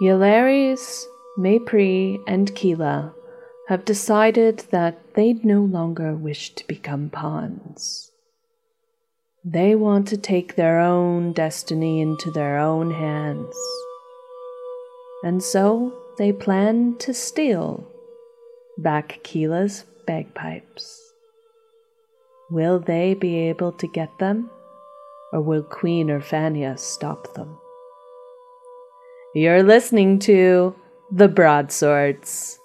Yularis, Maypri, and Keilah have decided that they no longer wish to become pawns. They want to take their own destiny into their own hands. And so they plan to steal back Keilah's bagpipes. Will they be able to get them, or will Queen Urphania stop them? You're listening to The Broadswords.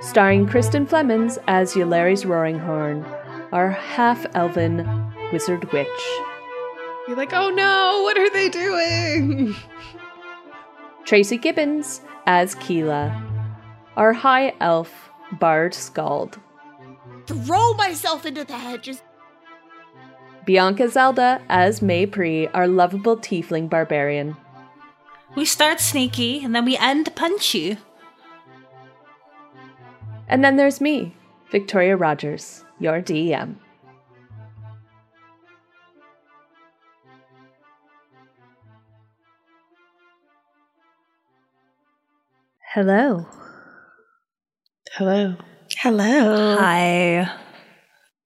Starring Kristen Flemons as Yularis Roaringhorn, our half-elven wizard witch. You're like, oh no, what are they doing? Tracy Gibbons as Keilah, our high elf bard scald. Throw myself into the hedges. Bianca Zelda as Maypri, our lovable tiefling barbarian. We start sneaky and then we end punchy. And then there's me, Victoria Rogers, your DM. Hello. Hello. Hello. Hi.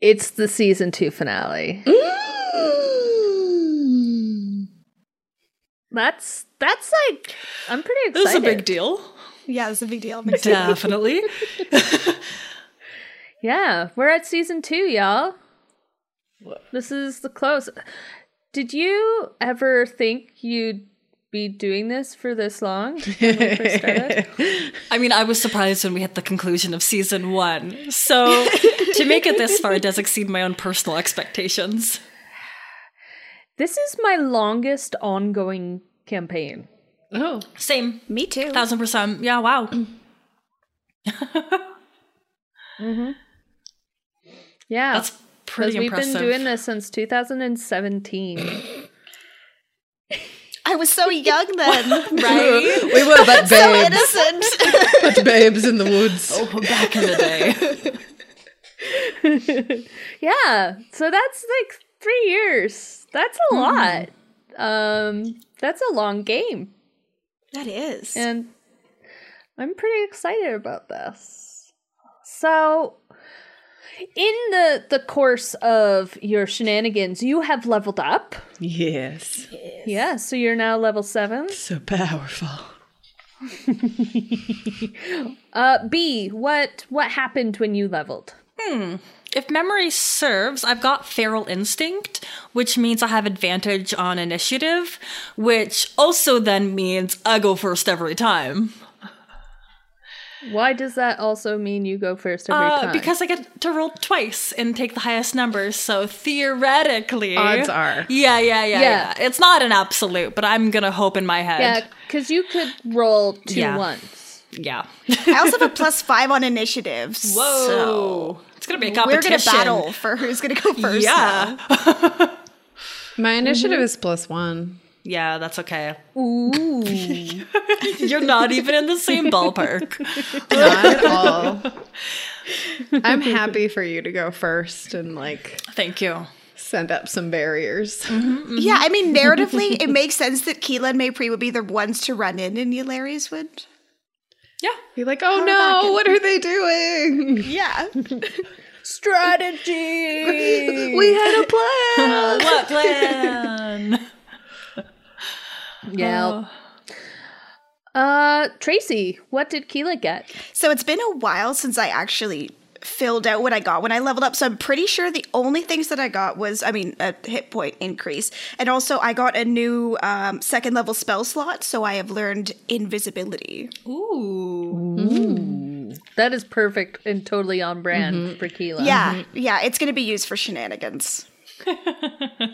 It's the season 2 finale. Mm. That's like, I'm pretty excited. This is a big deal. Yeah, it's a big deal. Definitely. Yeah, we're at season 2, y'all. What? This is the close. Did you ever think you'd be doing this for this long when we first started? I mean, I was surprised when we hit the conclusion of season 1. So to make it this far does exceed my own personal expectations. This is my longest ongoing campaign. Oh, same. Me too. 1000%. Yeah. Wow. Mm-hmm. Yeah. That's pretty impressive. We've been doing this since 2017. I was so young then, right? We were but babes. So innocent. But babes in the woods. Oh, back in the day. Yeah. So that's like 3 years. That's a lot. That's a long game. That is. And I'm pretty excited about this. So in the course of your shenanigans, you have leveled up. Yes. Yeah, so you're now level 7. So powerful. B, what happened when you leveled? If memory serves, I've got Feral Instinct, which means I have advantage on initiative, which also then means I go first every time. Why does that also mean you go first every time? Because I get to roll twice and take the highest numbers, so theoretically... Odds are. Yeah. It's not an absolute, but I'm going to hope in my head. Yeah, because you could roll 2 once. Yeah. I also have a +5 on initiative. Whoa. So it's going to be a competition. We're going to battle for who's going to go first. Yeah. My initiative is +1. Yeah, that's okay. Ooh. You're not even in the same ballpark. Not at all. I'm happy for you to go first and like... Thank you. Send up some barriers. Mm-hmm. Yeah, I mean, narratively, it makes sense that Keilah and Maypri would be the ones to run in and Yularis would... Yeah. Be like, oh no, what are they doing? Yeah. Strategy. We had a plan. What plan? Yeah. Tracy, what did Keilah get? So it's been a while since I actually filled out what I got when I leveled up. So I'm pretty sure the only things that I got was, I mean, a hit point increase. And also I got a new second level spell slot. So I have learned invisibility. Ooh. Mm. That is perfect and totally on brand for Keilah. Yeah. Mm-hmm. Yeah. It's going to be used for shenanigans.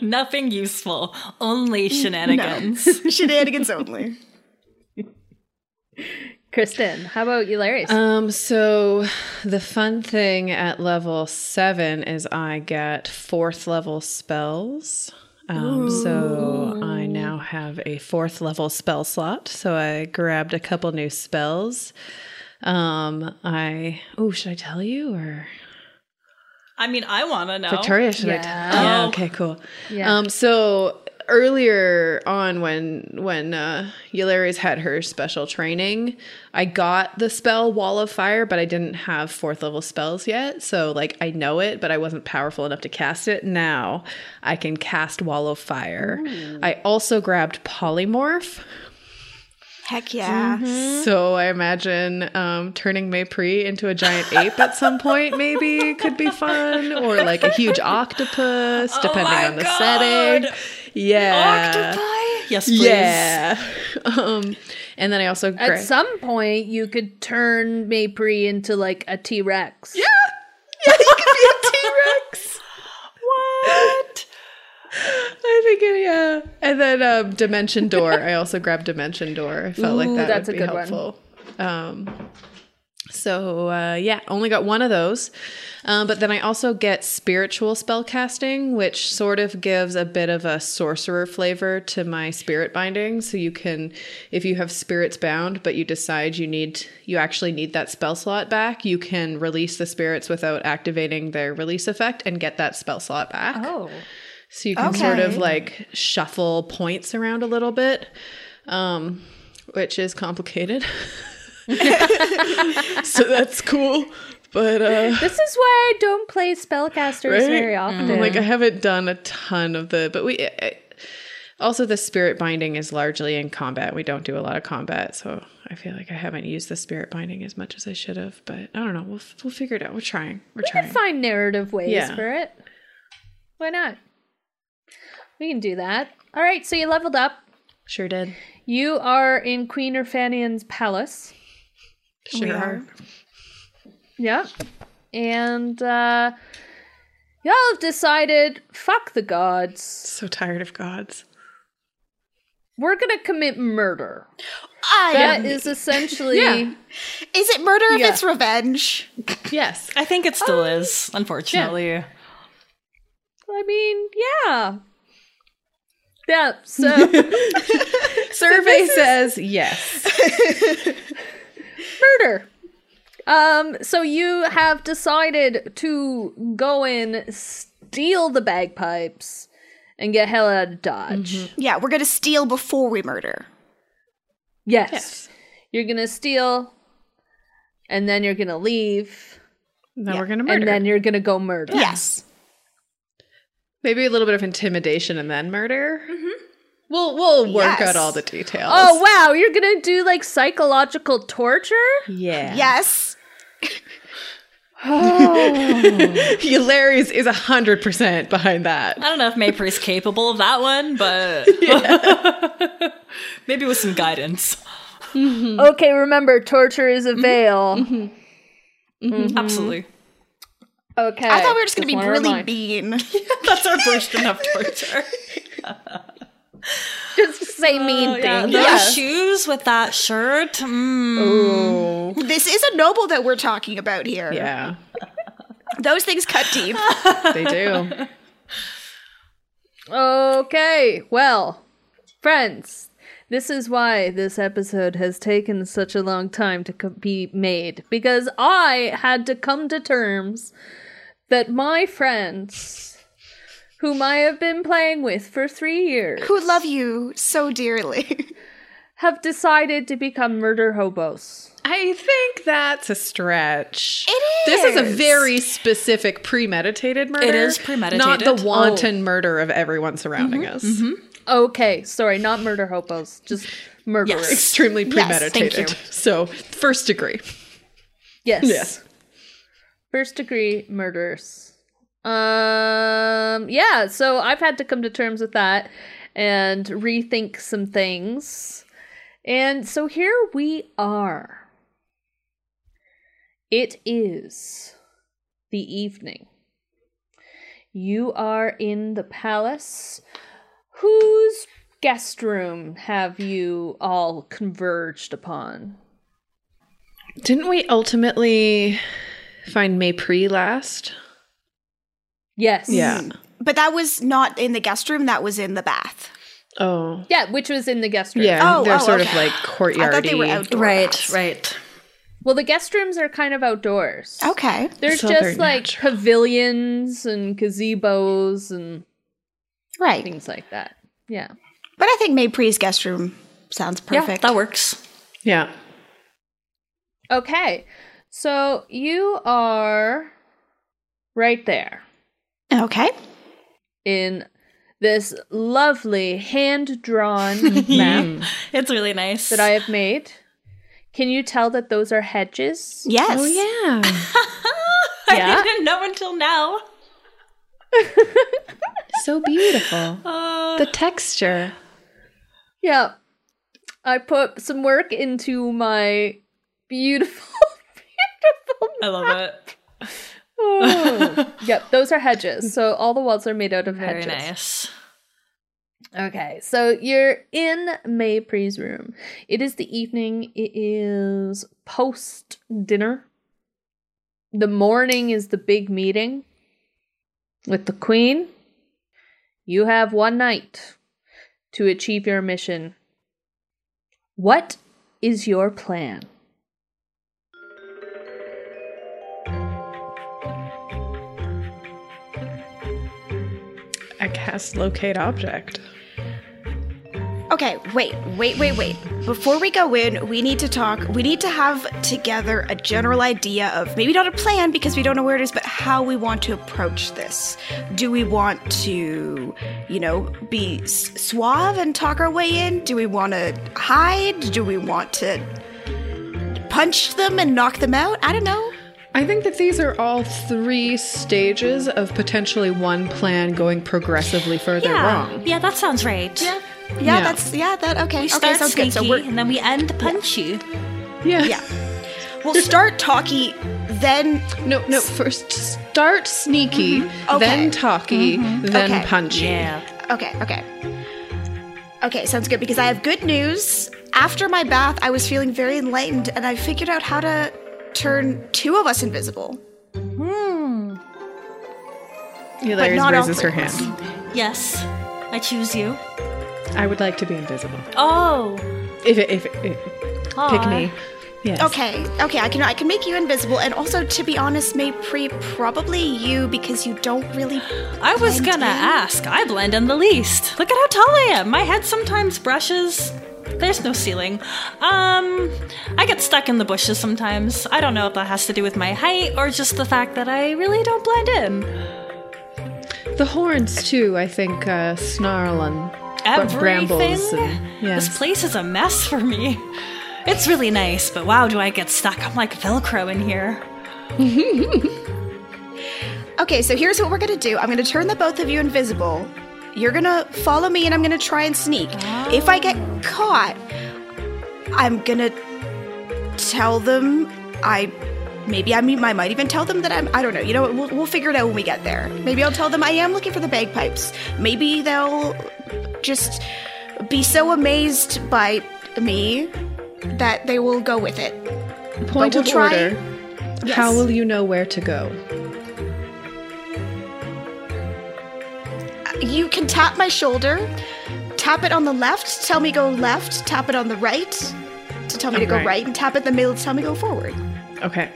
Nothing useful. Only shenanigans. No. Shenanigans only. Kristen, how about Yularis? So the fun thing at level 7 is I get 4th level spells. So I now have a 4th level spell slot. So I grabbed a couple new spells. Should I tell you or? I mean, I want to know. Victoria, should I tell you? Yeah. Okay, cool. Yeah. Earlier on, when Yularis had her special training, I got the spell Wall of Fire, but I didn't have 4th level spells yet. So, I know it, but I wasn't powerful enough to cast it. Now I can cast Wall of Fire. Ooh. I also grabbed Polymorph. Heck yeah. Mm-hmm. So I imagine turning Maypri into a giant ape at some point maybe could be fun. Or a huge octopus, depending on the setting. Yeah. Octopi? Yes, please. Yeah. And then I also... At some point, you could turn Maypri into a T-Rex. Yeah. Yeah, you could be a T-Rex. What? I think yeah. And then Dimension Door. I also grabbed Dimension Door. I felt that would be helpful. One. Only got one of those. But then I also get Spiritual Spellcasting, which sort of gives a bit of a sorcerer flavor to my spirit binding. So you can, if you have spirits bound, but you decide you actually need that spell slot back, you can release the spirits without activating their release effect and get that spell slot back. Oh. So you can sort of shuffle points around a little bit, which is complicated. So that's cool. But this is why I don't play spellcasters very often. Mm-hmm. I haven't done a ton of also the spirit binding is largely in combat. We don't do a lot of combat, so I feel I haven't used the spirit binding as much as I should have. But I don't know. We'll figure it out. We're trying. We can find narrative ways for it. Why not? We can do that. All right, so you leveled up. Sure did. You are in Queen Urphania's palace. Sure are. Yep. And y'all have decided, fuck the gods. So tired of gods. We're going to commit murder. That is essentially... Yeah. Is it murder if it's revenge? Yes. I think it still is, unfortunately. Yeah. Yeah. Yeah, so survey says yes. Murder. So you have decided to go in, steal the bagpipes, and get hell out of Dodge. Mm-hmm. Yeah, we're going to steal before we murder. Yes. You're going to steal, and then you're going to leave. Then we're going to murder. And then you're going to go murder. Yes. Maybe a little bit of intimidation and then murder. Mm-hmm. We'll work out all the details. Oh, wow. You're going to do psychological torture? Yeah. Yes. Yularis is 100% behind that. I don't know if Maypri's capable of that one, but maybe with some guidance. Mm-hmm. Okay, remember, torture is a veil. Mm-hmm. Mm-hmm. Absolutely. Okay. I thought we were just going to be really mean. That's our version enough torture. Just say mean things. Those shoes with that shirt. Mm. Ooh. This is a noble that we're talking about here. Yeah. Those things cut deep. They do. Okay. Well, friends, this is why this episode has taken such a long time to be made. Because I had to come to terms that my friends, whom I have been playing with for 3 years... Who love you so dearly. ...have decided to become murder hobos. I think that's a stretch. It is! This is a very specific premeditated murder. It is premeditated. Not the wanton murder of everyone surrounding us. Mm-hmm. Okay, sorry, not murder hobos, just murderers. Yes. Extremely premeditated. Yes, thank you. So, first degree. Yes. First degree murders. Yeah, so I've had to come to terms with that and rethink some things. And so here we are. It is the evening. You are in the palace. Whose guest room have you all converged upon? Didn't we ultimately find Maypri last? Yes. Yeah. But that was not in the guest room, that was in the bath. Oh. Yeah, which was in the guest room. Yeah, oh, they're sort of like courtyard-y. I thought they were outdoors. Right. Well, the guest rooms are kind of outdoors. Okay. There's just like natural pavilions and gazebos and things like that. Yeah. But I think Maypri's guest room sounds perfect. Yeah, that works. Yeah. Okay. So you are right there. Okay. In this lovely hand-drawn map. It's really nice. That I have made. Can you tell that those are hedges? Yes. Oh, yeah. I didn't know until now. So beautiful. The texture. Yeah. I put some work into my beautiful map. I love it. Oh. Yep, those are hedges. So all the walls are made out of hedges. Very nice. Okay, so you're in Maypri's room. It is the evening. It is post-dinner. The morning is the big meeting with the queen. You have one night to achieve your mission. What is your plan? I cast Locate Object. Okay, wait. Before we go in, we need to talk. We need to have together a general idea of, maybe not a plan because we don't know where it is, but how we want to approach this. Do we want to, be suave and talk our way in? Do we want to hide? Do we want to punch them and knock them out? I don't know. I think that these are all three stages of potentially one plan going progressively further wrong. Yeah, that sounds right. Yeah. That's okay. We start sneaky, so and then we end punch you. Yeah. Yeah. We'll start talky, then No, first start sneaky, mm-hmm. okay. then talky, mm-hmm. then okay. punchy. Yeah. Okay, sounds good, because I have good news. After my bath, I was feeling very enlightened and I figured out how to turn two of us invisible. Yularis raises her hand. Yes, I choose you. I would like to be invisible. Oh. If pick me. Yes. Okay, I can make you invisible, and also, to be honest, Maypri, probably you, because you don't really I was gonna in. Ask. I blend in the least. Look at how tall I am. My head sometimes brushes. There's no ceiling. I get stuck in the bushes sometimes. I don't know if that has to do with my height or just the fact that I really don't blend in. The horns, too, I think, snarl and brambles. And, yes. This place is a mess for me. It's really nice, but wow, do I get stuck. I'm like Velcro in here. Okay, so here's what we're going to do. I'm going to turn the both of you invisible. You're going to follow me, and I'm going to try and sneak. If I get caught, I'm going to tell them I might even tell them that I don't know. You know what? We'll figure it out when we get there. Maybe I'll tell them I am looking for the bagpipes. Maybe they'll just be so amazed by me that they will go with it. Point of order. Yes. How will you know where to go? You can tap my shoulder, tap it on the left, tell me go left, tap it on the right to tell me to go right, and tap it in the middle to tell me go forward. Okay.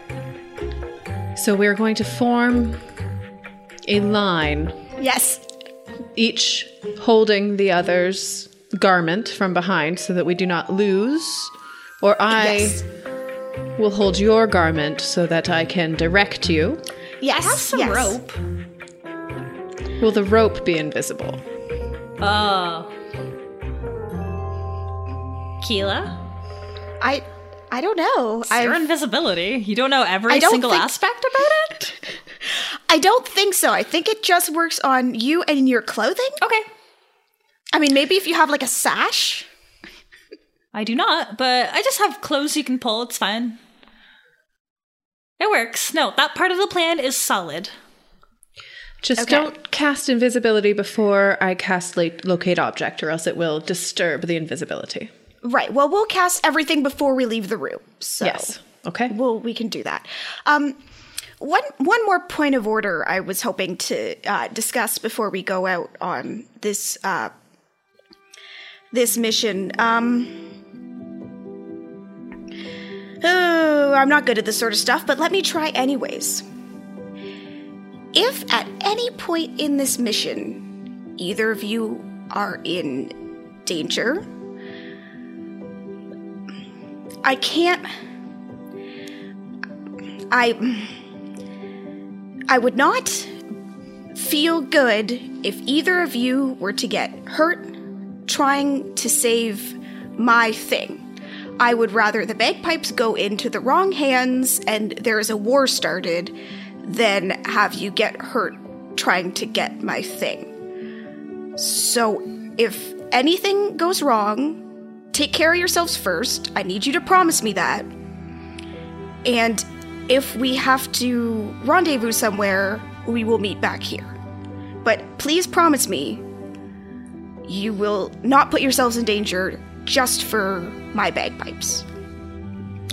So we're going to form a line. Yes. Each holding the other's garment from behind so that we do not lose, or I will hold your garment so that I can direct you. Yes. I have some rope. Will the rope be invisible? Oh. Keilah? I don't know. It's your invisibility. You don't know every single aspect about it? I don't think so. I think it just works on you and your clothing. Okay. I mean, maybe if you have like a sash. I do not, but I just have clothes you can pull. It's fine. It works. No, that part of the plan is solid. Just don't cast invisibility before I cast locate object, or else it will disturb the invisibility. Right. Well, we'll cast everything before we leave the room. So yes. Okay. Well, we can do that. One more point of order I was hoping to discuss before we go out on this this mission. I'm not good at this sort of stuff, but let me try anyways. If at any point in this mission, either of you are in danger, I would not feel good if either of you were to get hurt trying to save my thing. I would rather the bagpipes go into the wrong hands and there is a war started than have you get hurt trying to get my thing. So if anything goes wrong, take care of yourselves first. I need you to promise me that. And if we have to rendezvous somewhere, we will meet back here. But please promise me you will not put yourselves in danger just for my bagpipes.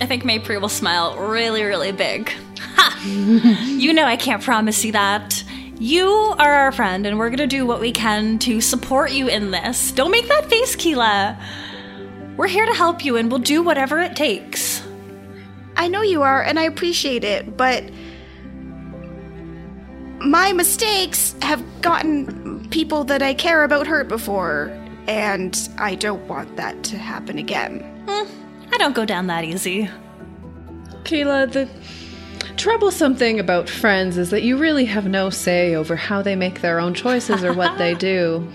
I think Maypri will smile really, really big. Ha! You know I can't promise you that. You are our friend, and we're going to do what we can to support you in this. Don't make that face, Keilah. We're here to help you, and we'll do whatever it takes. I know you are, and I appreciate it, but my mistakes have gotten people that I care about hurt before, and I don't want that to happen again. I don't go down that easy. Keilah, the troublesome thing about friends is that you really have no say over how they make their own choices or what they do.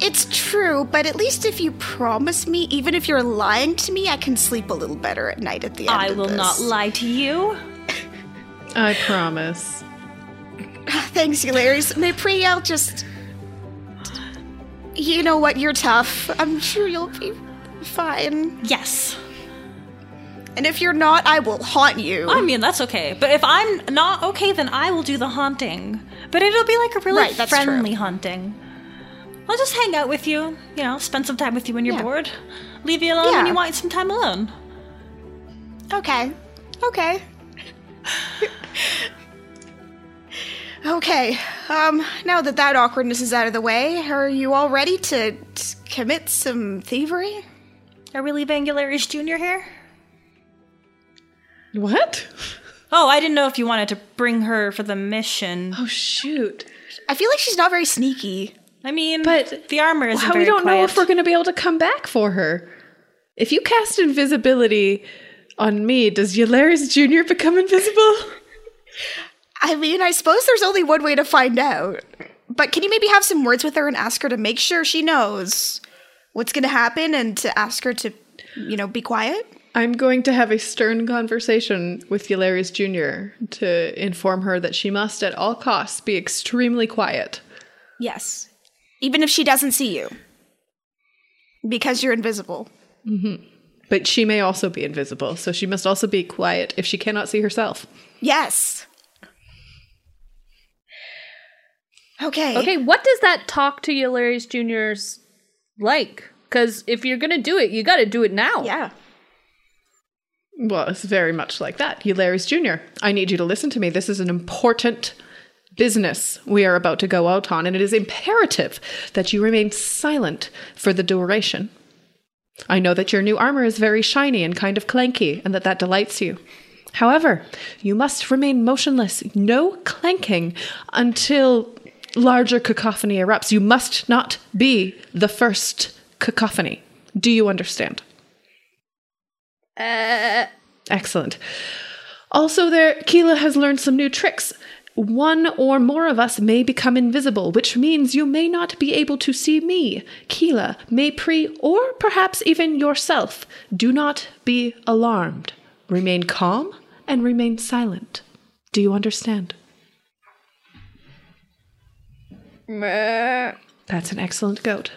It's true, but at least if you promise me, even if you're lying to me, I can sleep a little better at night at the end of this. I will not lie to you. I promise. Thanks, Yularis. Maypri, I'll just... You know what? You're tough. I'm sure you'll be fine. Yes. And if you're not, I will haunt you. I mean, that's okay. But if I'm not okay, then I will do the haunting. But it'll be like a really friendly haunting. I'll just hang out with you, you know, spend some time with you when you're bored. Leave you alone when you want some time alone. Okay. Okay, now that awkwardness is out of the way, are you all ready to commit some thievery? Are we leaving Yularis Jr. here? What? Oh, I didn't know if you wanted to bring her for the mission. Oh, shoot. I feel like she's not very sneaky. I mean, but the armor is very we don't quiet. Know if we're going to be able to come back for her. If you cast invisibility on me, does Yularis Jr. become invisible? I mean, I suppose there's only one way to find out. But can you maybe have some words with her and ask her to make sure she knows what's going to happen and to ask her to, you know, be quiet? I'm going to have a stern conversation with Yularis Jr. to inform her that she must at all costs be extremely quiet. Yes. Even if she doesn't see you. Because you're invisible. Mm-hmm. But she may also be invisible, so she must also be quiet if she cannot see herself. Yes. Okay. Okay, what does that talk to Yularis Jr.'s like? Because if you're going to do it, you got to do it now. Yeah. Well, it's very much like that. Yularis Jr., I need you to listen to me. This is an important business we are about to go out on, and it is imperative that you remain silent for the duration. I know that your new armor is very shiny and kind of clanky, and that delights you. However, you must remain motionless, no clanking, until larger cacophony erupts. You must not be the first cacophony. Do you understand? Excellent. Also there, Keilah has learned some new tricks. One or more of us may become invisible, which means you may not be able to see me, Keilah, Maypri, or perhaps even yourself. Do not be alarmed. Remain calm and remain silent. Do you understand? That's an excellent goat.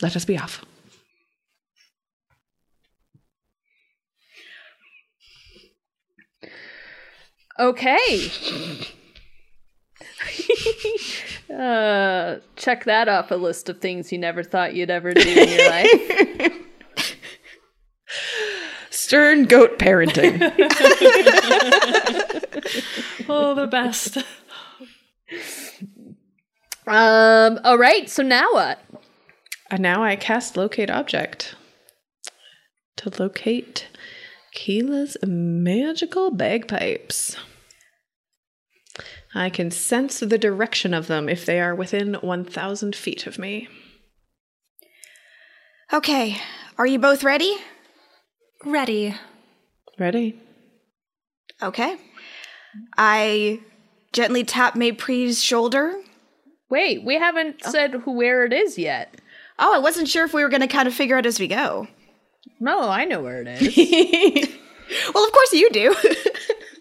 Let us be off. Okay. Check that off a list of things you never thought you'd ever do in your life. Stern goat parenting. Oh, the best. All right, so now what? Now I cast Locate Object to locate Keilah's magical bagpipes. I can sense the direction of them if they are within 1,000 feet of me. Okay, are you both ready? Ready. Okay. I gently tap Maypri's shoulder. Wait, we haven't said where it is yet. Oh, I wasn't sure if we were going to kind of figure out as we go. No, I know where it is. Well, of course you do.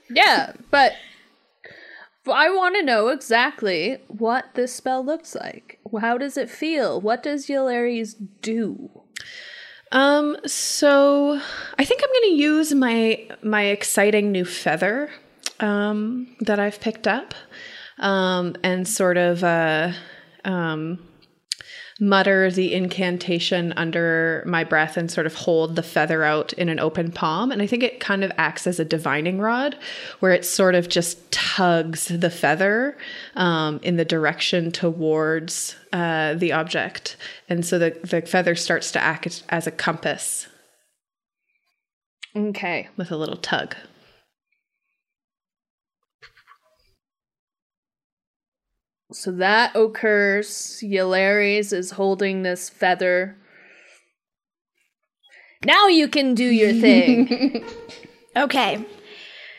Yeah, but I want to know exactly what this spell looks like. How does it feel? What does Yularis do? So I think I'm going to use my exciting new feather that I've picked up and sort of mutter the incantation under my breath and sort of hold the feather out in an open palm. And I think it kind of acts as a divining rod where it sort of just tugs the feather in the direction towards the object. And so the feather starts to act as a compass. Okay. With a little tug. So that occurs. Yularis is holding this feather. Now you can do your thing. Okay.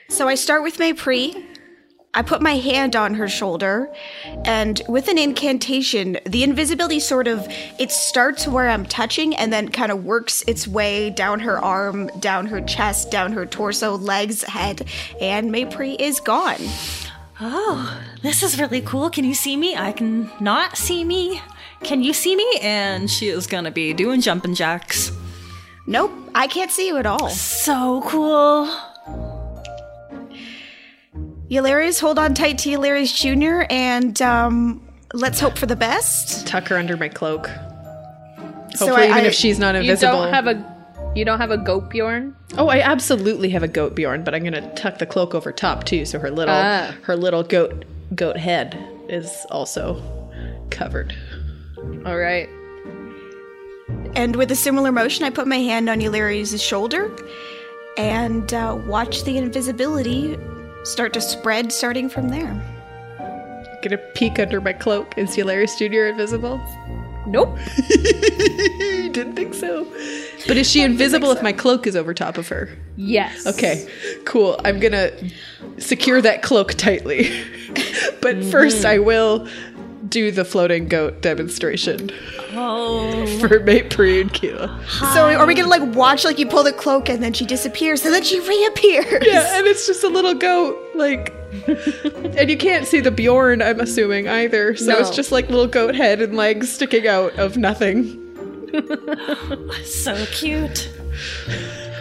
So I start with Maypri. I put my hand on her shoulder, and with an incantation, the invisibility sort of, it starts where I'm touching and then kind of works its way down her arm, down her chest, down her torso, legs, head, and Maypri is gone. Oh, this is really cool. Can you see me? I can not see me. Can you see me? And she is going to be doing jumping jacks. Nope, I can't see you at all. So cool. Yularis, hold on tight to Yularis Jr. and let's hope for the best. Tuck her under my cloak. Hopefully, so if she's not invisible. You don't have a goat Bjorn? Oh, I absolutely have a goat Bjorn, but I'm going to tuck the cloak over top too, so her little goat head is also covered. All right. And with a similar motion, I put my hand on Yularis' shoulder and watch the invisibility start to spread, starting from there. Gonna peek under my cloak. Is Yularis Jr. invisible? Nope. Didn't think so. But is she invisible if my cloak is over top of her? Yes. Okay, cool. I'm going to secure that cloak tightly. But first I will do the floating goat demonstration. Oh. For Maypri and Keilah. So are we going to watch you pull the cloak and then she disappears and then she reappears? Yeah, and it's just a little goat and you can't see the Bjorn, I'm assuming, either. So it's just little goat head and legs sticking out of nothing. So cute.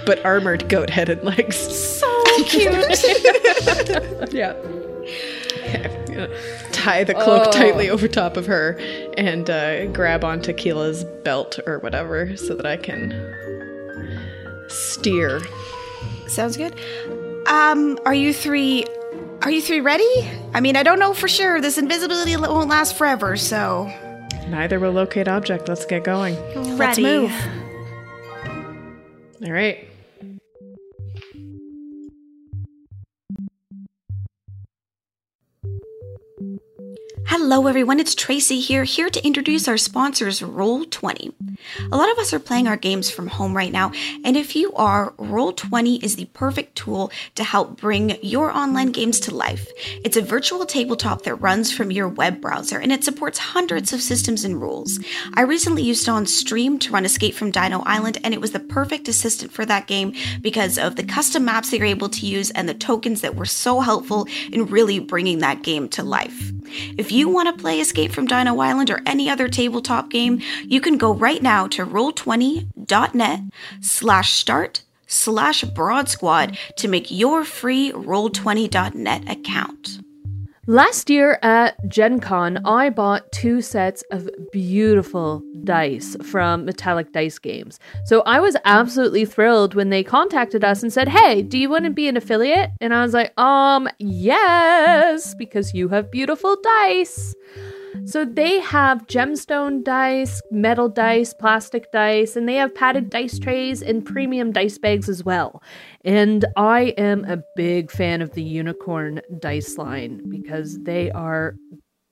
But armored goat head and legs. So cute. Yeah. I'm gonna tie the cloak tightly over top of her and grab onto Keilah's belt or whatever so that I can steer. Sounds good. Are you three ready? I mean, I don't know for sure. This invisibility won't last forever, so... Neither will Locate Object. Let's get going. Ready. Let's move. All right. Hello, everyone. It's Tracy here to introduce our sponsors, Roll20. A lot of us are playing our games from home right now, and if you are, Roll20 is the perfect tool to help bring your online games to life. It's a virtual tabletop that runs from your web browser, and it supports hundreds of systems and rules. I recently used SoundStream to run Escape from Dino Island, and it was the perfect assistant for that game because of the custom maps that you're able to use and the tokens that were so helpful in really bringing that game to life. If you want to play Escape from Dino Island or any other tabletop game, you can go right now to roll20.net/start/broadsquad to make your free roll20.net account. Last year at Gen Con, I bought 2 sets of beautiful dice from Metallic Dice Games. So I was absolutely thrilled when they contacted us and said, hey, do you want to be an affiliate? And I was like, yes, because you have beautiful dice. So they have gemstone dice, metal dice, plastic dice, and they have padded dice trays and premium dice bags as well. And I am a big fan of the unicorn dice line because they are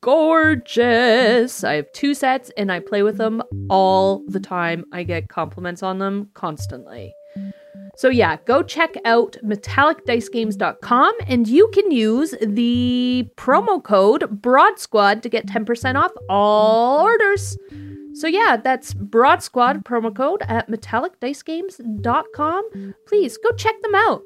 gorgeous. I have 2 sets and I play with them all the time. I get compliments on them constantly. So yeah, go check out metallicdicegames.com and you can use the promo code BROADSQUAD to get 10% off all orders. So yeah, that's BROADSQUAD promo code at metallicdicegames.com. Please go check them out.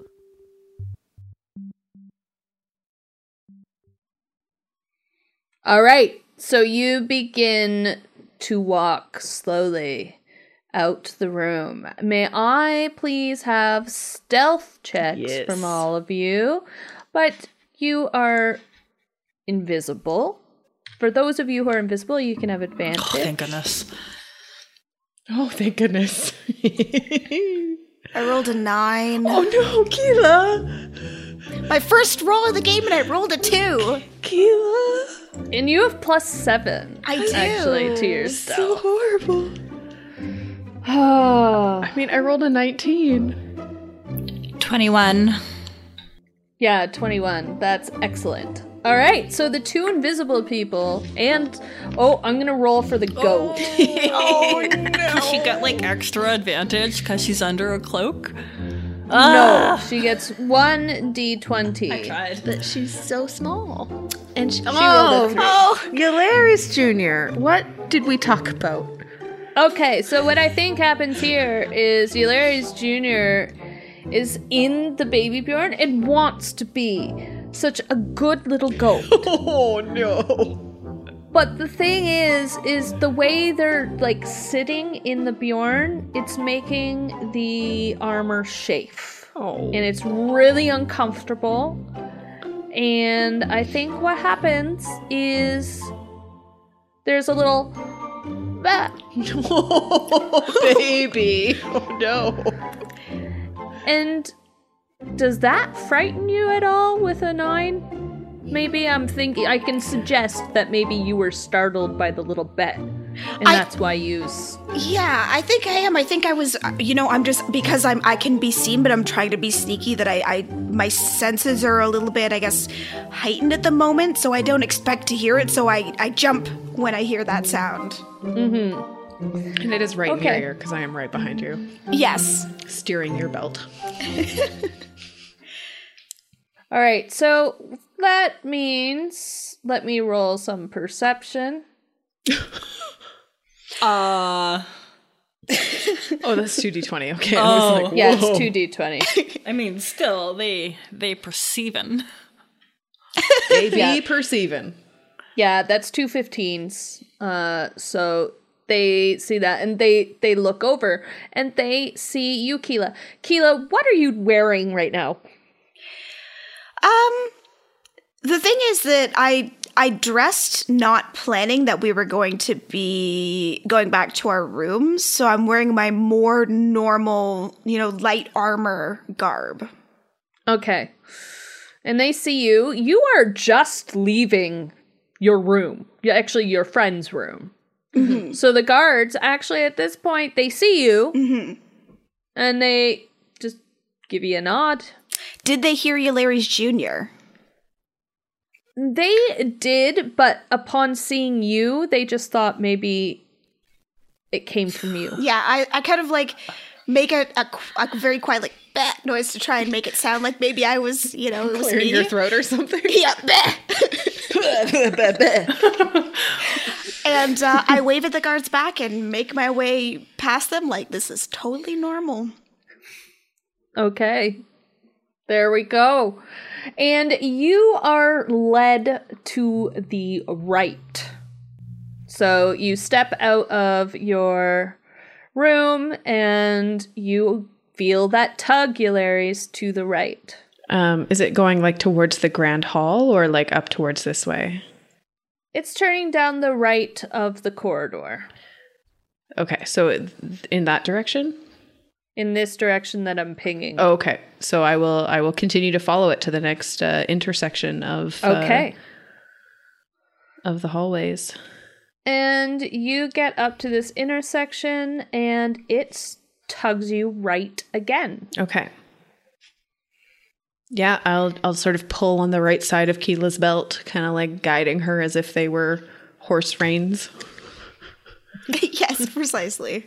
All right, so you begin to walk slowly out the room. May I please have stealth checks from all of you? But you are invisible. For those of you who are invisible, you can have advantage. Oh, thank goodness. Oh, thank goodness. I rolled a 9. Oh no, Keilah! My first roll of the game and I rolled a 2. Keilah! And you have plus 7. I do. Actually, to your stealth. So horrible. Oh. I mean, I rolled a 19. 21. Yeah, 21. That's excellent. All right, so the 2 invisible people and... Oh, I'm going to roll for the goat. Oh, no. She got, like, extra advantage because she's under a cloak? No, she gets 1d20. I tried. But she's so small. And she rolled a 3. Oh, Yularis Jr., what did we talk about? Okay, so what I think happens here is Yularis Jr. is in the Baby Bjorn and wants to be such a good little goat. Oh, no. But the thing is the way they're, like, sitting in the Bjorn, it's making the armor chafe. Oh. And it's really uncomfortable. And I think what happens is there's a little... Oh, baby. Oh, no. And does that frighten you at all with a 9? Maybe I'm thinking... I can suggest that maybe you were startled by the little bet. And that's why you... Yeah, I think I am. I think I was... You know, I'm just... Because I can be seen, but I'm trying to be sneaky that my senses are a little bit, I guess, heightened at the moment, so I don't expect to hear it, so I jump when I hear that sound. Mm-hmm. And it is right near your ear, because I am right behind you. Yes. Steering your belt. All right, so that means... Let me roll some perception. Oh, that's 2d20. Okay. Oh, yeah, it's 2d20. I mean, still, they perceivin'. They be perceivin'. Yeah, that's 2 15s. So they see that, and they look over, and they see you, Keilah. Keilah, what are you wearing right now? The thing is that I dressed not planning that we were going to be going back to our rooms, so I'm wearing my more normal, you know, light armor garb. Okay. And they see you. You are just leaving your room. Actually, your friend's room. Mm-hmm. So the guards, actually, at this point, they see you, mm-hmm. and they just give you a nod. Did they hear Yularis Jr.? They did, but upon seeing you, they just thought maybe it came from you. Yeah, I kind of like make a very quiet like bah noise to try and make it sound like maybe I was, you know, it was clearing your throat or something. Yeah, bah. And I wave at the guards back and make my way past them like this is totally normal. Okay. There we go. And you are led to the right. So you step out of your room and you feel that tug, Yularis, to the right. Is it going like towards the grand hall or like up towards this way? It's turning down the right of the corridor. Okay, so in that direction? In this direction that I'm pinging. Oh, okay, so I will continue to follow it to the next intersection of the hallways. And you get up to this intersection and it tugs you right again. Okay. Yeah, I'll sort of pull on the right side of Keilah's belt, kind of like guiding her as if they were horse reins. Yes, precisely.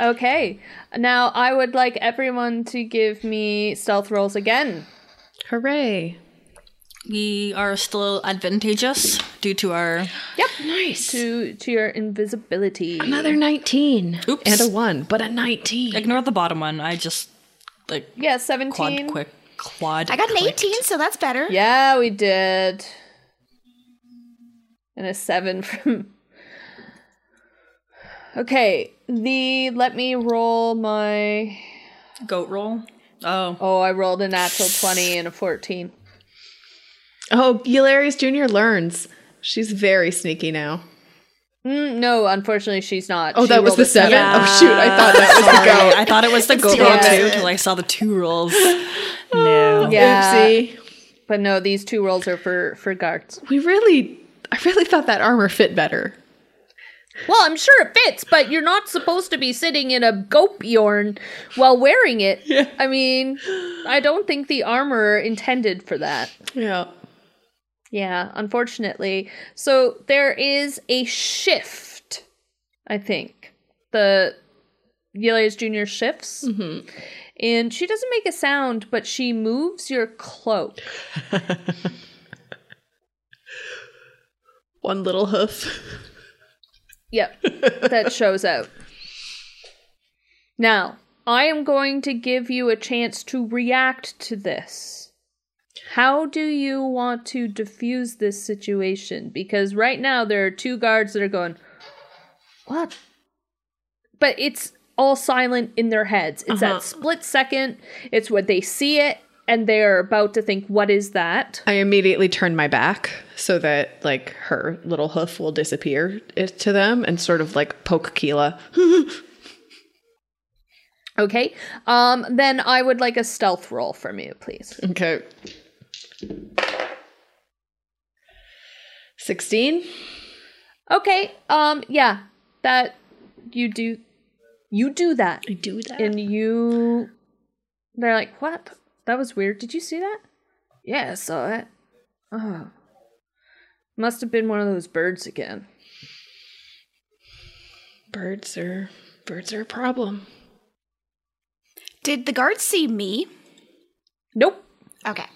Okay. Now I would like everyone to give me stealth rolls again. Hooray. We are still advantageous due to our... Yep. Nice. To your invisibility. Another 19. Oops. And a 1, but a 19. Ignore the bottom one. I just, like... Yeah, 17. Quad I got an 18, so that's better. Yeah, we did. And a 7 from... Okay, let me roll my... Goat roll? Oh. Oh, I rolled a natural 20 and a 14. Oh, Yularis Jr. learns. She's very sneaky now. No, unfortunately, she's not. Oh, that was the 7? Yeah. Oh, shoot, I thought that was the goat. I thought it was the goat roll, too, until I saw the 2 rolls. No. Yeah. Oopsie. But no, these 2 rolls are for guards. I really thought that armor fit better. Well, I'm sure it fits, but you're not supposed to be sitting in a goat bjorn while wearing it. Yeah. I mean, I don't think the armor intended for that. Yeah. Yeah, unfortunately. So there is a shift, I think. The Yularis Jr. shifts. Mm-hmm. And she doesn't make a sound, but she moves your cloak. One little hoof. Yep, that shows out. Now, I am going to give you a chance to react to this. How do you want to diffuse this situation? Because right now there are 2 guards that are going, what? But it's... all silent in their heads. It's that split second. It's when they see it and they're about to think, what is that? I immediately turn my back so that like her little hoof will disappear to them and sort of like poke Keilah. Okay. Then I would like a stealth roll from you, please. Okay. 16. Okay. Yeah, that you do... You do that. I do that. And you... They're like, what? That was weird. Did you see that? Yeah, I saw it. Oh. Must have been one of those birds again. Birds are a problem. Did the guards see me? Nope. Okay.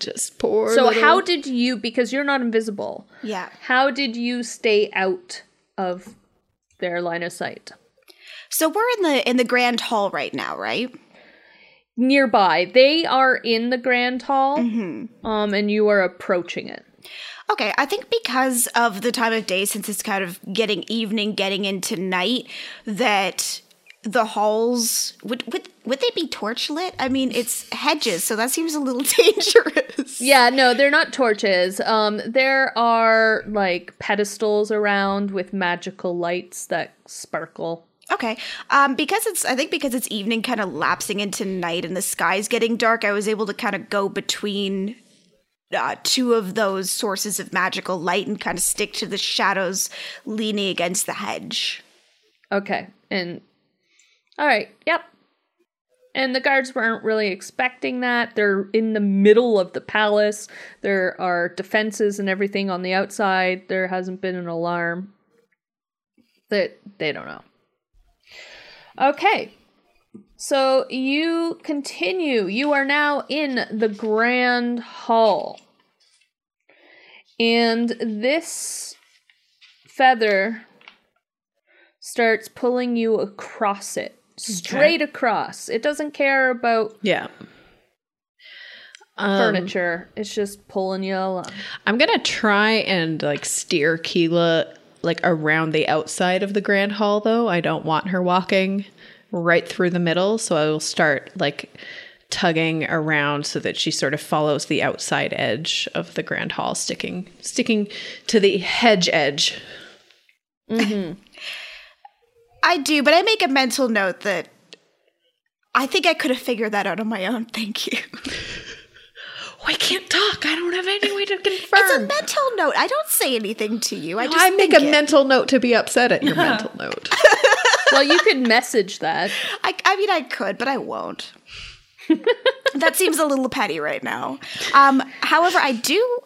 Just poor So little... how did you... Because you're not invisible. Yeah. How did you stay out of... their line of sight? So we're in the grand hall right now, right? Nearby. They are in the grand hall, mm-hmm. And you are approaching it. Okay, I think because of the time of day, since it's kind of getting evening, getting into night, that the halls, would they be torch lit? I mean, it's hedges, so that seems a little dangerous. Yeah, no, they're not torches. There are like pedestals around with magical lights that sparkle. Okay. Because it's evening kind of lapsing into night and the sky's getting dark, I was able to kind of go between 2 of those sources of magical light and kind of stick to the shadows leaning against the hedge. Okay. And all right. Yep. And the guards weren't really expecting that. They're in the middle of the palace. There are defenses and everything on the outside. There hasn't been an alarm. They don't know. Okay. So you continue. You are now in the grand hall. And this feather starts pulling you across it. straight across. It doesn't care about furniture. It's just pulling you along. I'm going to try and like steer Keilah like around the outside of the grand hall, though. I don't want her walking right through the middle, so I will start like tugging around so that she sort of follows the outside edge of the grand hall, sticking to the hedge edge. Mm-hmm. I do, but I make a mental note that I think I could have figured that out on my own. Thank you. Oh, I can't talk. I don't have any way to confirm. It's a mental note. I don't say anything to you. I make a mental note to be upset at your mental note. Well, you could message that. I mean, I could, but I won't. That seems a little petty right now. However, I do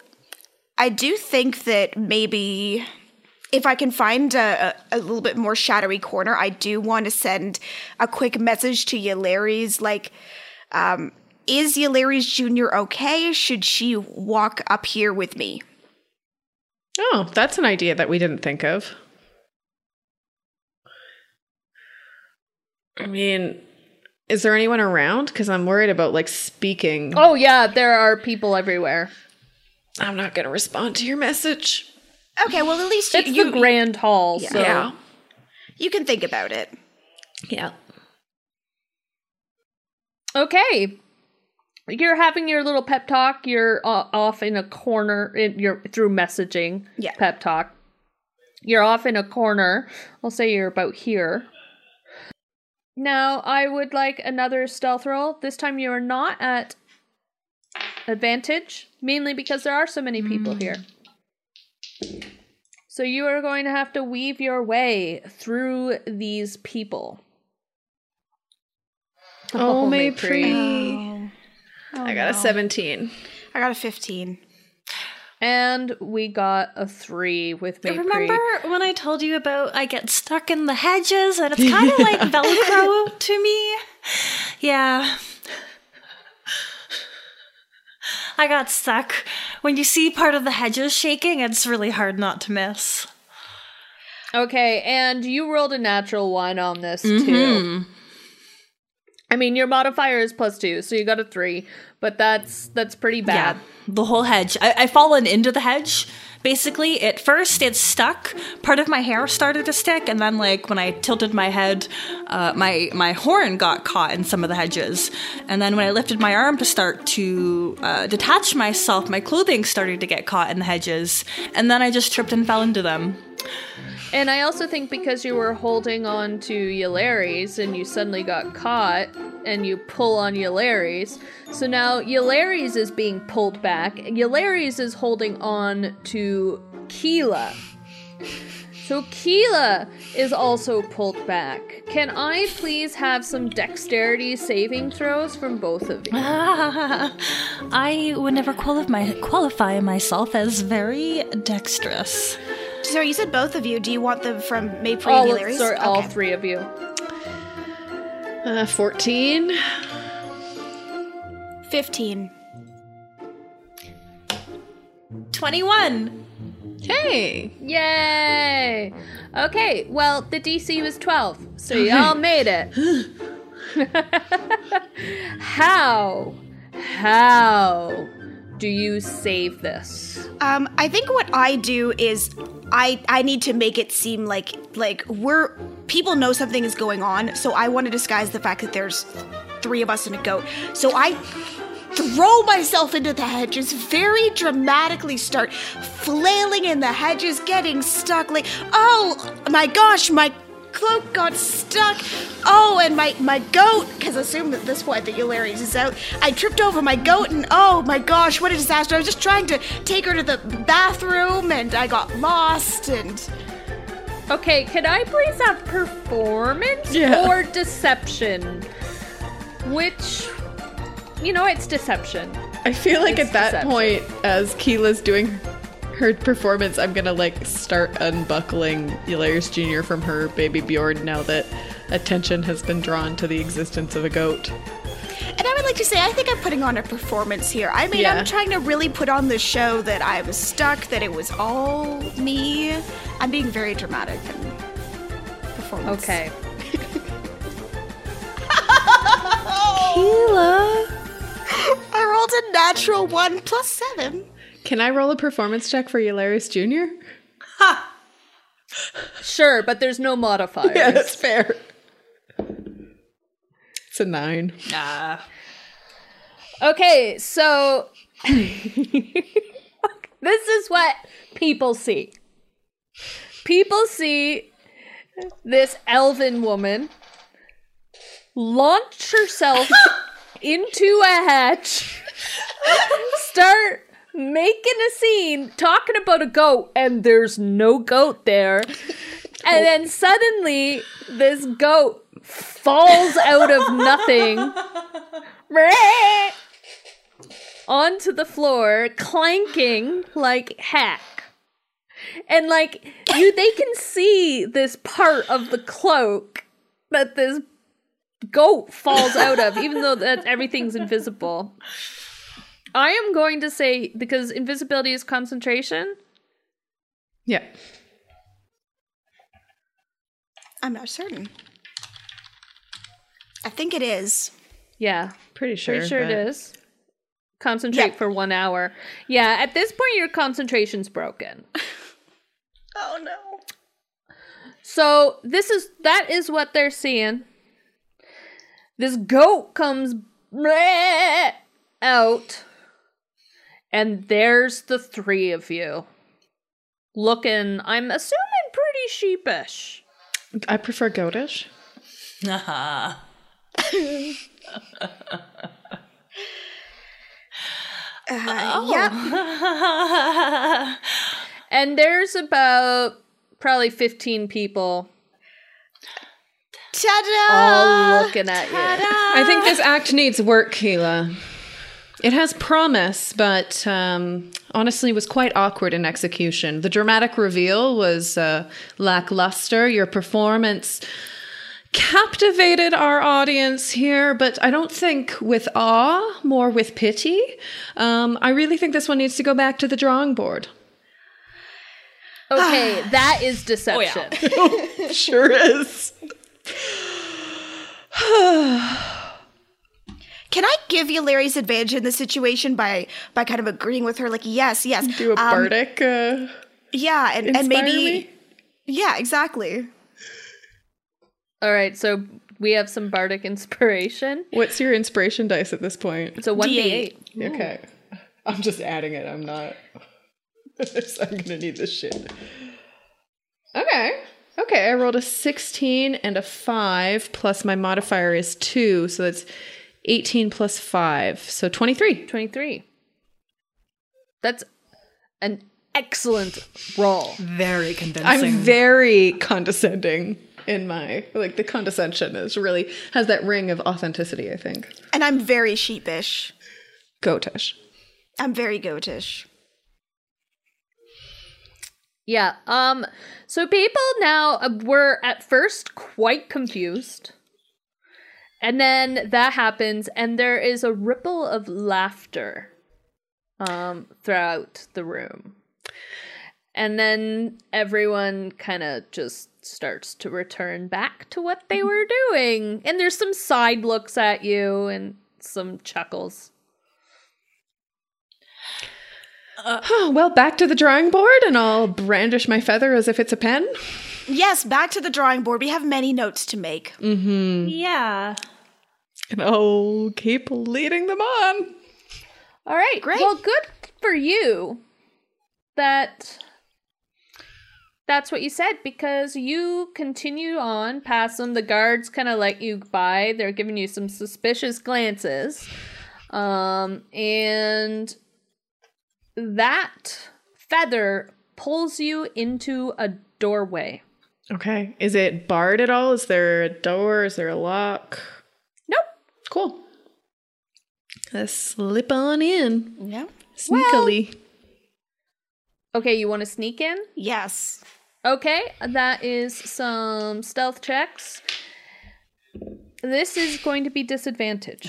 think that maybe if I can find a little bit more shadowy corner, I do want to send a quick message to Yularis, like, is Yularis Jr. okay? Should she walk up here with me? Oh, that's an idea that we didn't think of. I mean, is there anyone around? Because I'm worried about, like, speaking. Oh, yeah, there are people everywhere. I'm not going to respond to your message. Okay, well, at least it's the grand hall, so. Yeah. You can think about it. Yeah. Okay. You're having your little pep talk. You're off in a corner through messaging. Yeah. Pep talk. You're off in a corner. I'll say you're about here. Now, I would like another stealth roll. This time you are not at advantage, mainly because there are so many people here. So you are going to have to weave your way through these people. Oh, Maypri. Oh, I got a 17. I got a 15. And we got a 3 with Maypri. Remember when I told you about I get stuck in the hedges and it's kind of like Velcro to me? Yeah. I got stuck. When you see part of the hedges shaking, it's really hard not to miss. Okay, and you rolled a natural 1 on this, too. I mean, your modifier is +2, so you got a 3, but that's pretty bad. Yeah, the whole hedge. I've fallen into the hedge, basically. At first, it's stuck. Part of my hair started to stick, and then, like, when I tilted my head, my horn got caught in some of the hedges. And then when I lifted my arm to start to detach myself, my clothing started to get caught in the hedges. And then I just tripped and fell into them. And I also think because you were holding on to Yularis and you suddenly got caught and you pull on Yularis, so now Yularis is being pulled back. Yularis is holding on to Keilah. So Keilah is also pulled back. Can I please have some dexterity saving throws from both of you? I would never qualify myself as very dexterous. Sorry, you said both of you. Do you want them from Maypri and Yularis? Sorry, okay. All three of you. 14. 15. 21. Hey! Yay! Okay, well, the DC was 12, so y'all made it. How do you save this? I think what I do is I need to make it seem like people know something is going on, so I want to disguise the fact that there's three of us in a goat. So I throw myself into the hedges, very dramatically start flailing in the hedges, getting stuck, like, oh my gosh, my cloak got stuck. Oh, and my goat, because I assume at this point that Yularis is out. I tripped over my goat, and oh my gosh, what a disaster. I was just trying to take her to the bathroom, and I got lost, and... Okay, can I please have performance or deception? Which... You know, it's deception. I feel like it's at that deception. Point, as Keilah's doing her performance, I'm going to, like, start unbuckling Yularis Jr. from her baby Bjorn now that attention has been drawn to the existence of a goat. And I would like to say, I think I'm putting on a performance here. I mean, I'm trying to really put on the show that I was stuck, that it was all me. I'm being very dramatic in performance. Okay. Keilah. I rolled a natural 1 + 7. Can I roll a performance check for Yularis Jr.? Ha! Sure, but there's no modifiers. Yeah, that's fair. It's a 9. Nah. Okay, so this is what people see. People see this elven woman launch herself into a hatch, start making a scene, talking about a goat, and there's no goat there. And then suddenly, this goat falls out of nothing onto the floor, clanking like hack. And like they can see this part of the cloak that this goat falls out of, even though that everything's invisible. I am going to say, because invisibility is concentration. Yeah. I'm not certain. I think it is. Yeah. Pretty sure but it is. Concentrate for 1 hour. Yeah, at this point, your concentration's broken. Oh, no. So that is what they're seeing. This goat comes out. And there's the three of you. Looking, I'm assuming, pretty sheepish. I prefer goatish. Uh-huh. Yep. And there's about probably 15 people. Ta-da! All looking at you. I think this act needs work, Keilah. It has promise, but honestly was quite awkward in execution. The dramatic reveal was lackluster. Your performance captivated our audience here, but I don't think with awe, more with pity. I really think this one needs to go back to the drawing board. Okay, that is deception. Oh, yeah. Sure is. Can I give Yularis advantage in this situation by kind of agreeing with her? Like, yes. Do a bardic. Yeah, and maybe. Me? Yeah, exactly. All right, so we have some bardic inspiration. What's your inspiration dice at this point? It's a 1d8. Okay, I'm just adding it. I'm not. I'm gonna need this shit. Okay. I rolled a 16 and a 5, plus my modifier is 2, so that's 18 plus 5, so 23. 23. That's an excellent roll. Very condescending. I'm very condescending in my, like, the condescension is really, has that ring of authenticity, I think. And I'm very sheepish. Goatish. I'm very goatish. Yeah, so people now were at first quite confused. And then that happens, and there is a ripple of laughter throughout the room. And then everyone kind of just starts to return back to what they were doing. And there's some side looks at you and some chuckles. Back to the drawing board, and I'll brandish my feather as if it's a pen. Yes, back to the drawing board. We have many notes to make. Mm-hmm. Yeah. And I'll keep leading them on. All right. Great. Well, good for you. That's what you said, because you continue on past them. The guards kind of let you by. They're giving you some suspicious glances. And that feather pulls you into a doorway. Okay. Is it barred at all? Is there a door? Is there a lock? Nope. Cool. Let's slip on in. Yeah. Sneakily. Well, okay, you want to sneak in? Yes. Okay, that is some stealth checks. This is going to be disadvantage.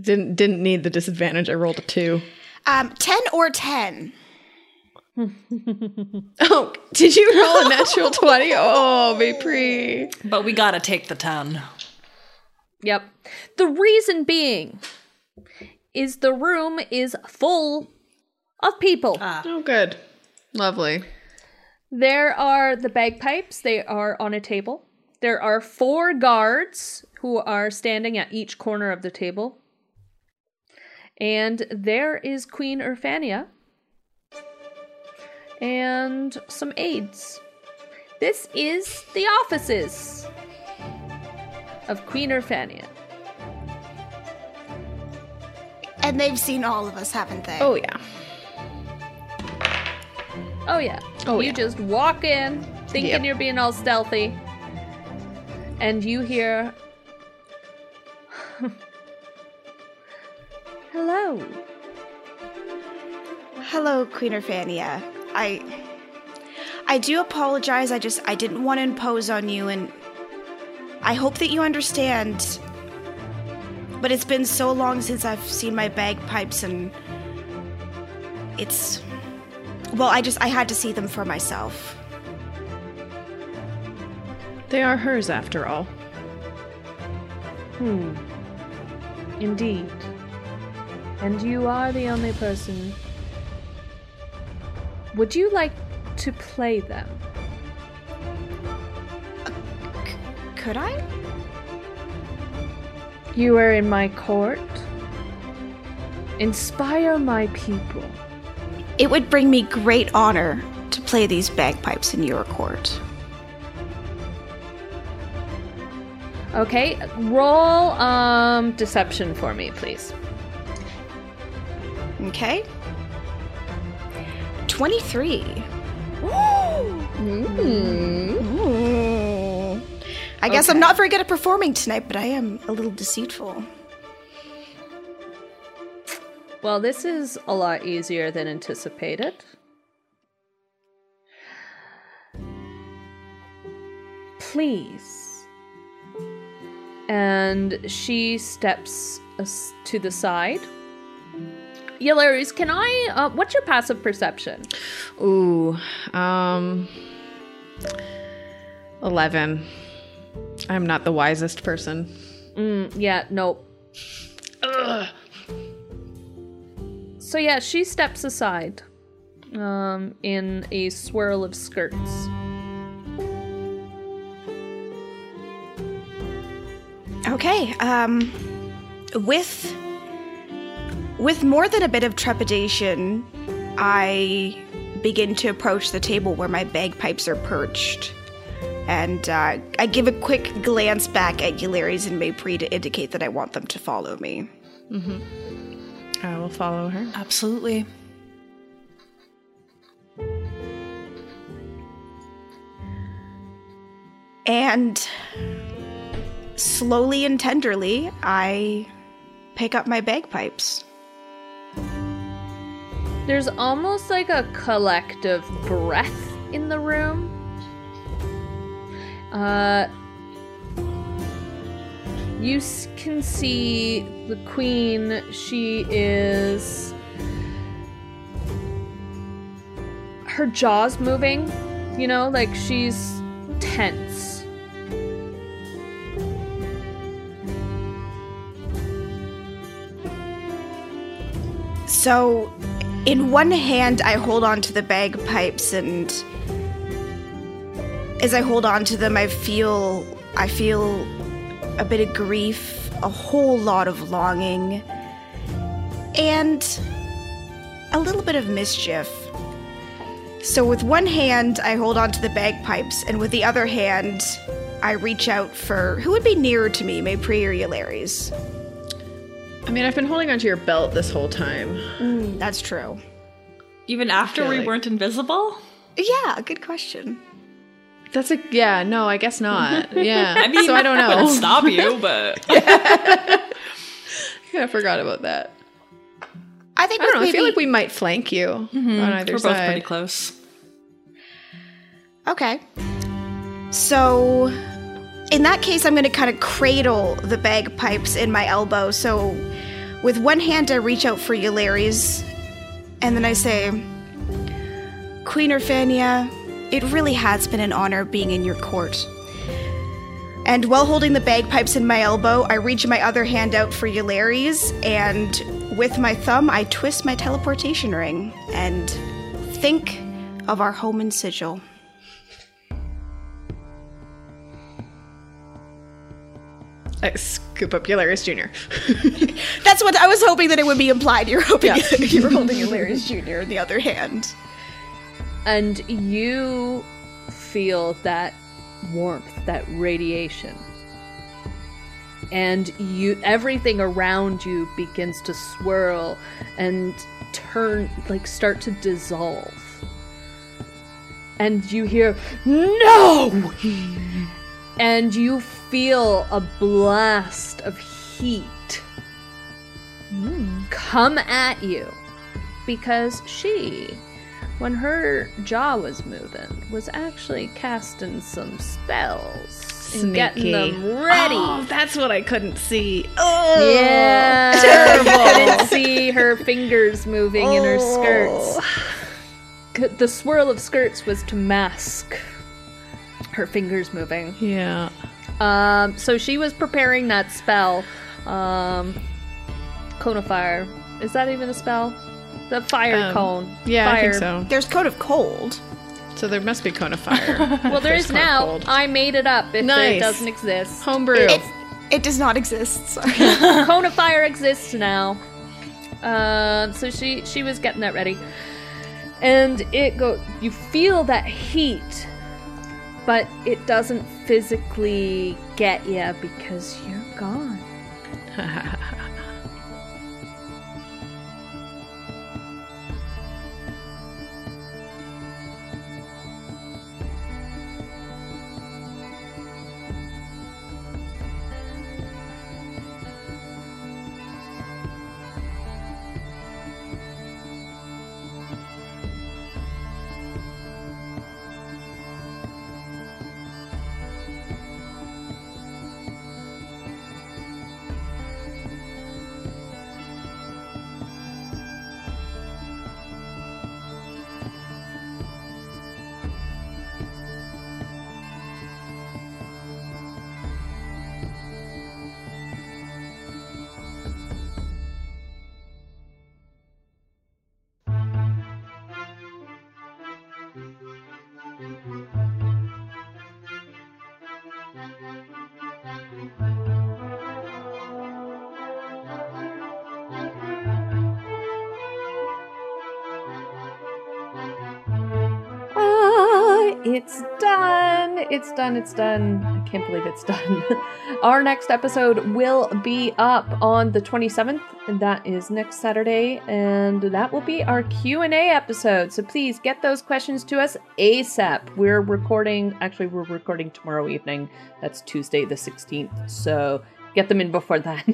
Didn't need the disadvantage. I rolled a 2. 10 or 10. Oh, did you roll a natural 20? Oh, Maypri. But we gotta take the 10. Yep. The reason being is the room is full of people. Ah. Oh, good. Lovely. There are the bagpipes. They are on a table. There are 4 guards who are standing at each corner of the table. And there is Queen Urphania. And some aides. This is the offices of Queen Urphania. And they've seen all of us, haven't they? Oh, yeah. Oh, yeah. Oh, you just walk in, thinking you're being all stealthy, and you hear... Hello. Hello, Queen Urphania. I do apologize. I didn't want to impose on you, and I hope that you understand. But it's been so long since I've seen my bagpipes, and it's... Well, I had to see them for myself. They are hers, after all. Indeed. And you are the only person... Would you like to play them? Could I? You were in my court. Inspire my people. It would bring me great honor to play these bagpipes in your court. Okay, roll deception for me, please. Okay. 23. Ooh. Mm. Ooh. I guess I'm not very good at performing tonight, but I am a little deceitful. Well, this is a lot easier than anticipated. Please. And she steps to the side. Yularis, can I... what's your passive perception? Ooh. 11. I'm not the wisest person. Nope. Ugh. So yeah, she steps aside in a swirl of skirts. Okay, with more than a bit of trepidation, I begin to approach the table where my bagpipes are perched, and I give a quick glance back at Yularis and Maypri to indicate that I want them to follow me. Mm-hmm. I will follow her. Absolutely. And slowly and tenderly, I pick up my bagpipes. There's almost like a collective breath in the room. You can see the queen, she is... Her jaw's moving, you know, like she's tense. So, in one hand, I hold on to the bagpipes, and as I hold on to them, I feel a bit of grief, a whole lot of longing, and a little bit of mischief. So with one hand, I hold on to the bagpipes, and with the other hand, I reach out for... Who would be nearer to me, Maypri or Yularis? I mean, I've been holding onto your belt this whole time. That's true. Even after we weren't invisible? Yeah, good question. That's a... Yeah, no, I guess not. Yeah. I mean, so I don't know. I wouldn't stop you, but... I kind of forgot about that. I feel like we might flank you on either side. We're both pretty close. Okay. So, in that case, I'm going to kind of cradle the bagpipes in my elbow. So, with one hand, I reach out for Yularis, and then I say, Queen Urphania, it really has been an honor being in your court. And while holding the bagpipes in my elbow, I reach my other hand out for Yularis, and with my thumb, I twist my teleportation ring and think of our home in Sigil. I scoop up Yularis Jr. That's what I was hoping that it would be implied. You're hoping you were holding Yularis Jr. in the other hand. And you feel that warmth, that radiation. And everything around you begins to swirl and turn, like start to dissolve. And you hear, "No!" And you feel a blast of heat come at you, because she, when her jaw was moving, was actually casting some spells. Sneaky. And getting them ready. Oh, that's what I couldn't see. Oh, yeah, terrible! Couldn't see her fingers moving in her skirts. The swirl of skirts was to mask her fingers moving. Yeah. So she was preparing that spell. Cone of Fire. Is that even a spell? The fire cone. Yeah, fire. I think so. There's Cone of Cold. So there must be Cone of Fire. Well, there is now. I made it up. It doesn't exist. Homebrew. It does not exist. Sorry. Cone of Fire exists now. So she was getting that ready. And it goes. You feel that heat, but it doesn't physically get you because you're gone. It's done. It's done. It's done. I can't believe it's done. Our next episode will be up on the 27th, and that is next Saturday, and that will be our Q&A episode. So please get those questions to us ASAP. We're recording tomorrow evening. That's Tuesday the 16th. So get them in before that.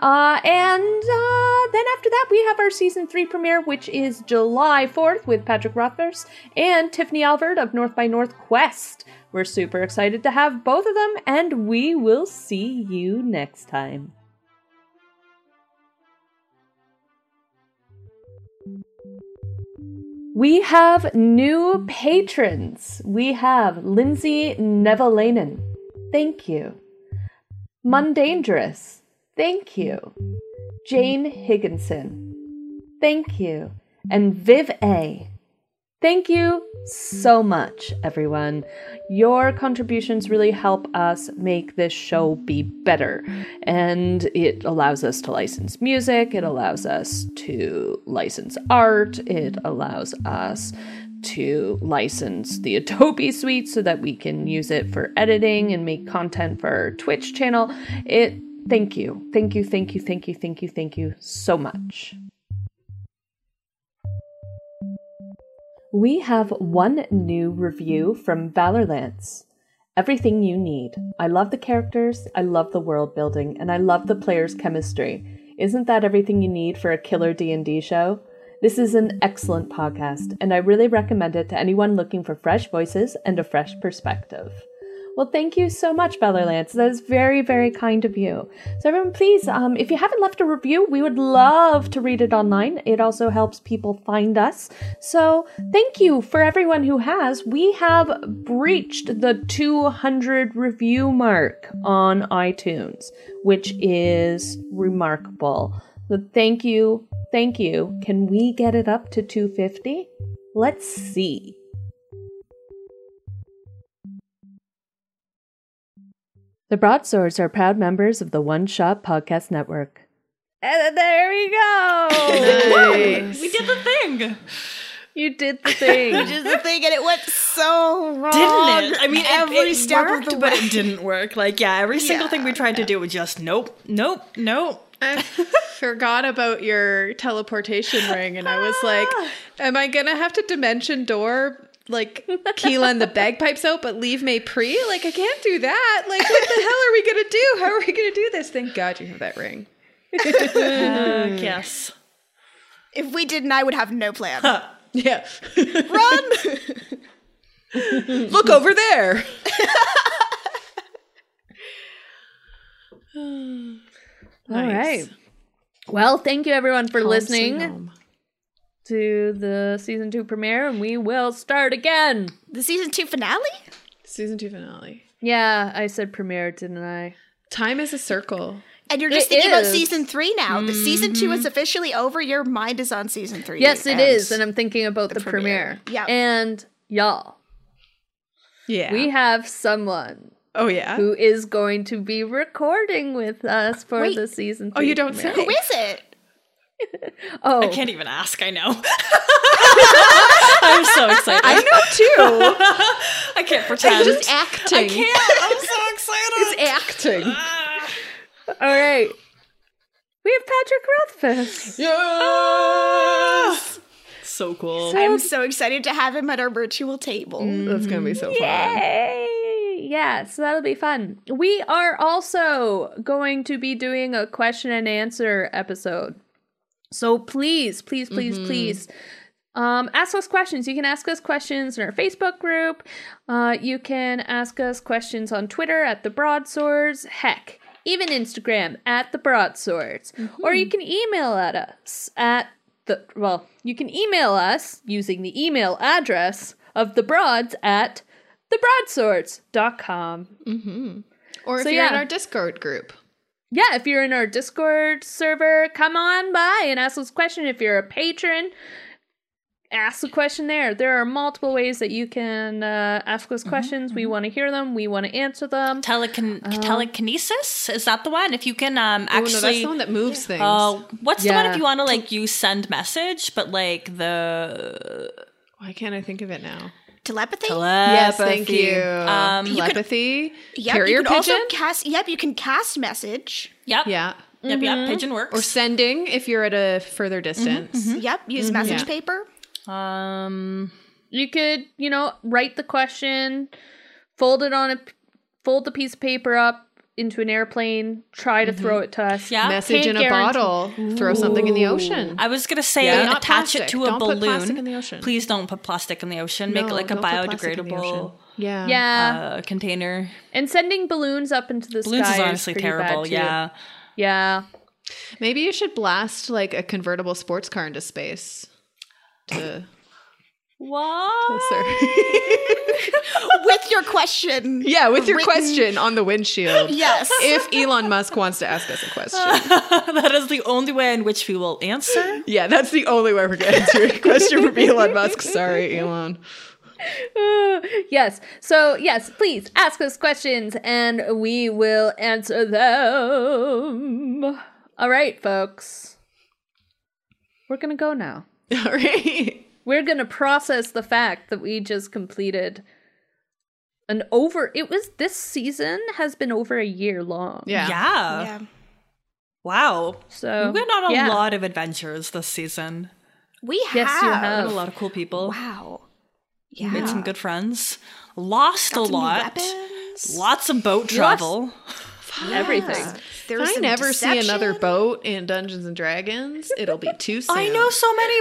And then after that, we have our Season 3 premiere, which is July 4th with Patrick Rothfuss and Tiffany Alvord of North by North Quest. We're super excited to have both of them, and we will see you next time. We have new patrons. We have Lindsay Nevelainen. Thank you. Mundangerous. Thank you. Jane Higginson. Thank you. And Viv A. Thank you so much, everyone. Your contributions really help us make this show be better. And it allows us to license music. It allows us to license art. It allows us to license the Adobe suite so that we can use it for editing and make content for our Twitch channel. Thank you. Thank you, thank you, thank you, thank you, thank you so much. We have one new review from Valorlance. Everything you need. I love the characters, I love the world building, and I love the players' chemistry. Isn't that everything you need for a killer D&D show? This is an excellent podcast, and I really recommend it to anyone looking for fresh voices and a fresh perspective. Well, thank you so much, Bellerlance. That is very, very kind of you. So everyone, please, if you haven't left a review, we would love to read it online. It also helps people find us. So thank you for everyone who has. We have breached the 200 review mark on iTunes, which is remarkable. So thank you. Thank you. Can we get it up to 250? Let's see. The Broadswords are proud members of the One Shot Podcast Network. And there we go! Nice. We did the thing! You did the thing. You did the thing, and it went so wrong. Didn't it? I mean, every step of the way, but it didn't work. Like, yeah, every single thing we tried to do was just nope. I forgot about your teleportation ring, and I was like, am I going to have to dimension door, like, Keilah and the bagpipes out, but leave Maypri? Like, I can't do that. Like, what the hell are we going to do? How are we going to do this? Thank God you have that ring. Yes. If we didn't, I would have no plan. Huh. Yeah. Run! Look over there! Nice. All right. Well, thank you everyone for listening to the season 2 premiere, and we will start again. The season 2 finale? Season 2 finale. Yeah, I said premiere, didn't I? Time is a circle. And you're just thinking about season 3 now. Mm-hmm. The season 2 is officially over. Your mind is on season 3. Yes, it is. And I'm thinking about the premiere. Yeah. And y'all. Yeah. We have someone. Oh, yeah. Who is going to be recording with us for the season 3. Oh, you don't say. Who is it? Oh. I can't even ask. I know. I'm so excited. I know, too. I can't pretend. It's just acting. I can't. I'm so excited. It's acting. All right. We have Patrick Rothfuss. Yes! So cool. I'm so excited to have him at our virtual table. Mm-hmm. That's going to be so fun. Yay! Yeah, so that'll be fun. We are also going to be doing a question and answer episode. So please, please, please, please. Ask us questions. You can ask us questions in our Facebook group. You can ask us questions on Twitter at The Broadswords. Heck. Even Instagram at The Broadswords. Mm-hmm. Or you can email at us at the, well, you can email us using the email address of The Broads at thebroadswords.com. Mm-hmm. Or if you're in our Discord group. Yeah, if you're in our Discord server, come on by and ask us a question. If you're a patron, ask a question there. There are multiple ways that you can ask us questions. Mm-hmm. We want to hear them. We want to answer them. Telekinesis? Is that the one? If you can actually... Oh, no, that's the one that moves things. What's the one if you want to, like, you send message, but, like, the... Why can't I think of it now? Telepathy? Yes, thank you. Telepathy? Carrier pigeon? Also cast, you can cast message. Yep. Yeah. Mm-hmm. Yep, pigeon works. Or sending if you're at a further distance. Mm-hmm. Yep, use message paper. You could, write the question, fold the piece of paper up into an airplane, try to throw it to us. Yeah. Message in a bottle. Ooh. Throw something in the ocean. I was going to say attach it to a balloon. Don't put plastic in the ocean. Please don't put plastic in the ocean. Make it like a biodegradable container. And sending balloons up into the sky is honestly terrible. Yeah. Yeah. Maybe you should blast like a convertible sports car into space. With your question. Yeah, with your question on the windshield. Yes. If Elon Musk wants to ask us a question. That is the only way in which we will answer. Yeah, that's the only way we're going to answer a question from Elon Musk. Sorry, Elon. Yes. So, yes, please ask us questions and we will answer them. All right, folks. We're going to go now. All right. We're going to process the fact that we just completed this season has been over a year long. Yeah. Wow. So we went on a lot of adventures this season. Yes, you have. Met a lot of cool people. Wow. Yeah. Made some good friends. Lost a lot. Lots of boat travel. Everything. I never see another boat in Dungeons and Dragons. It'll be too soon. I know so many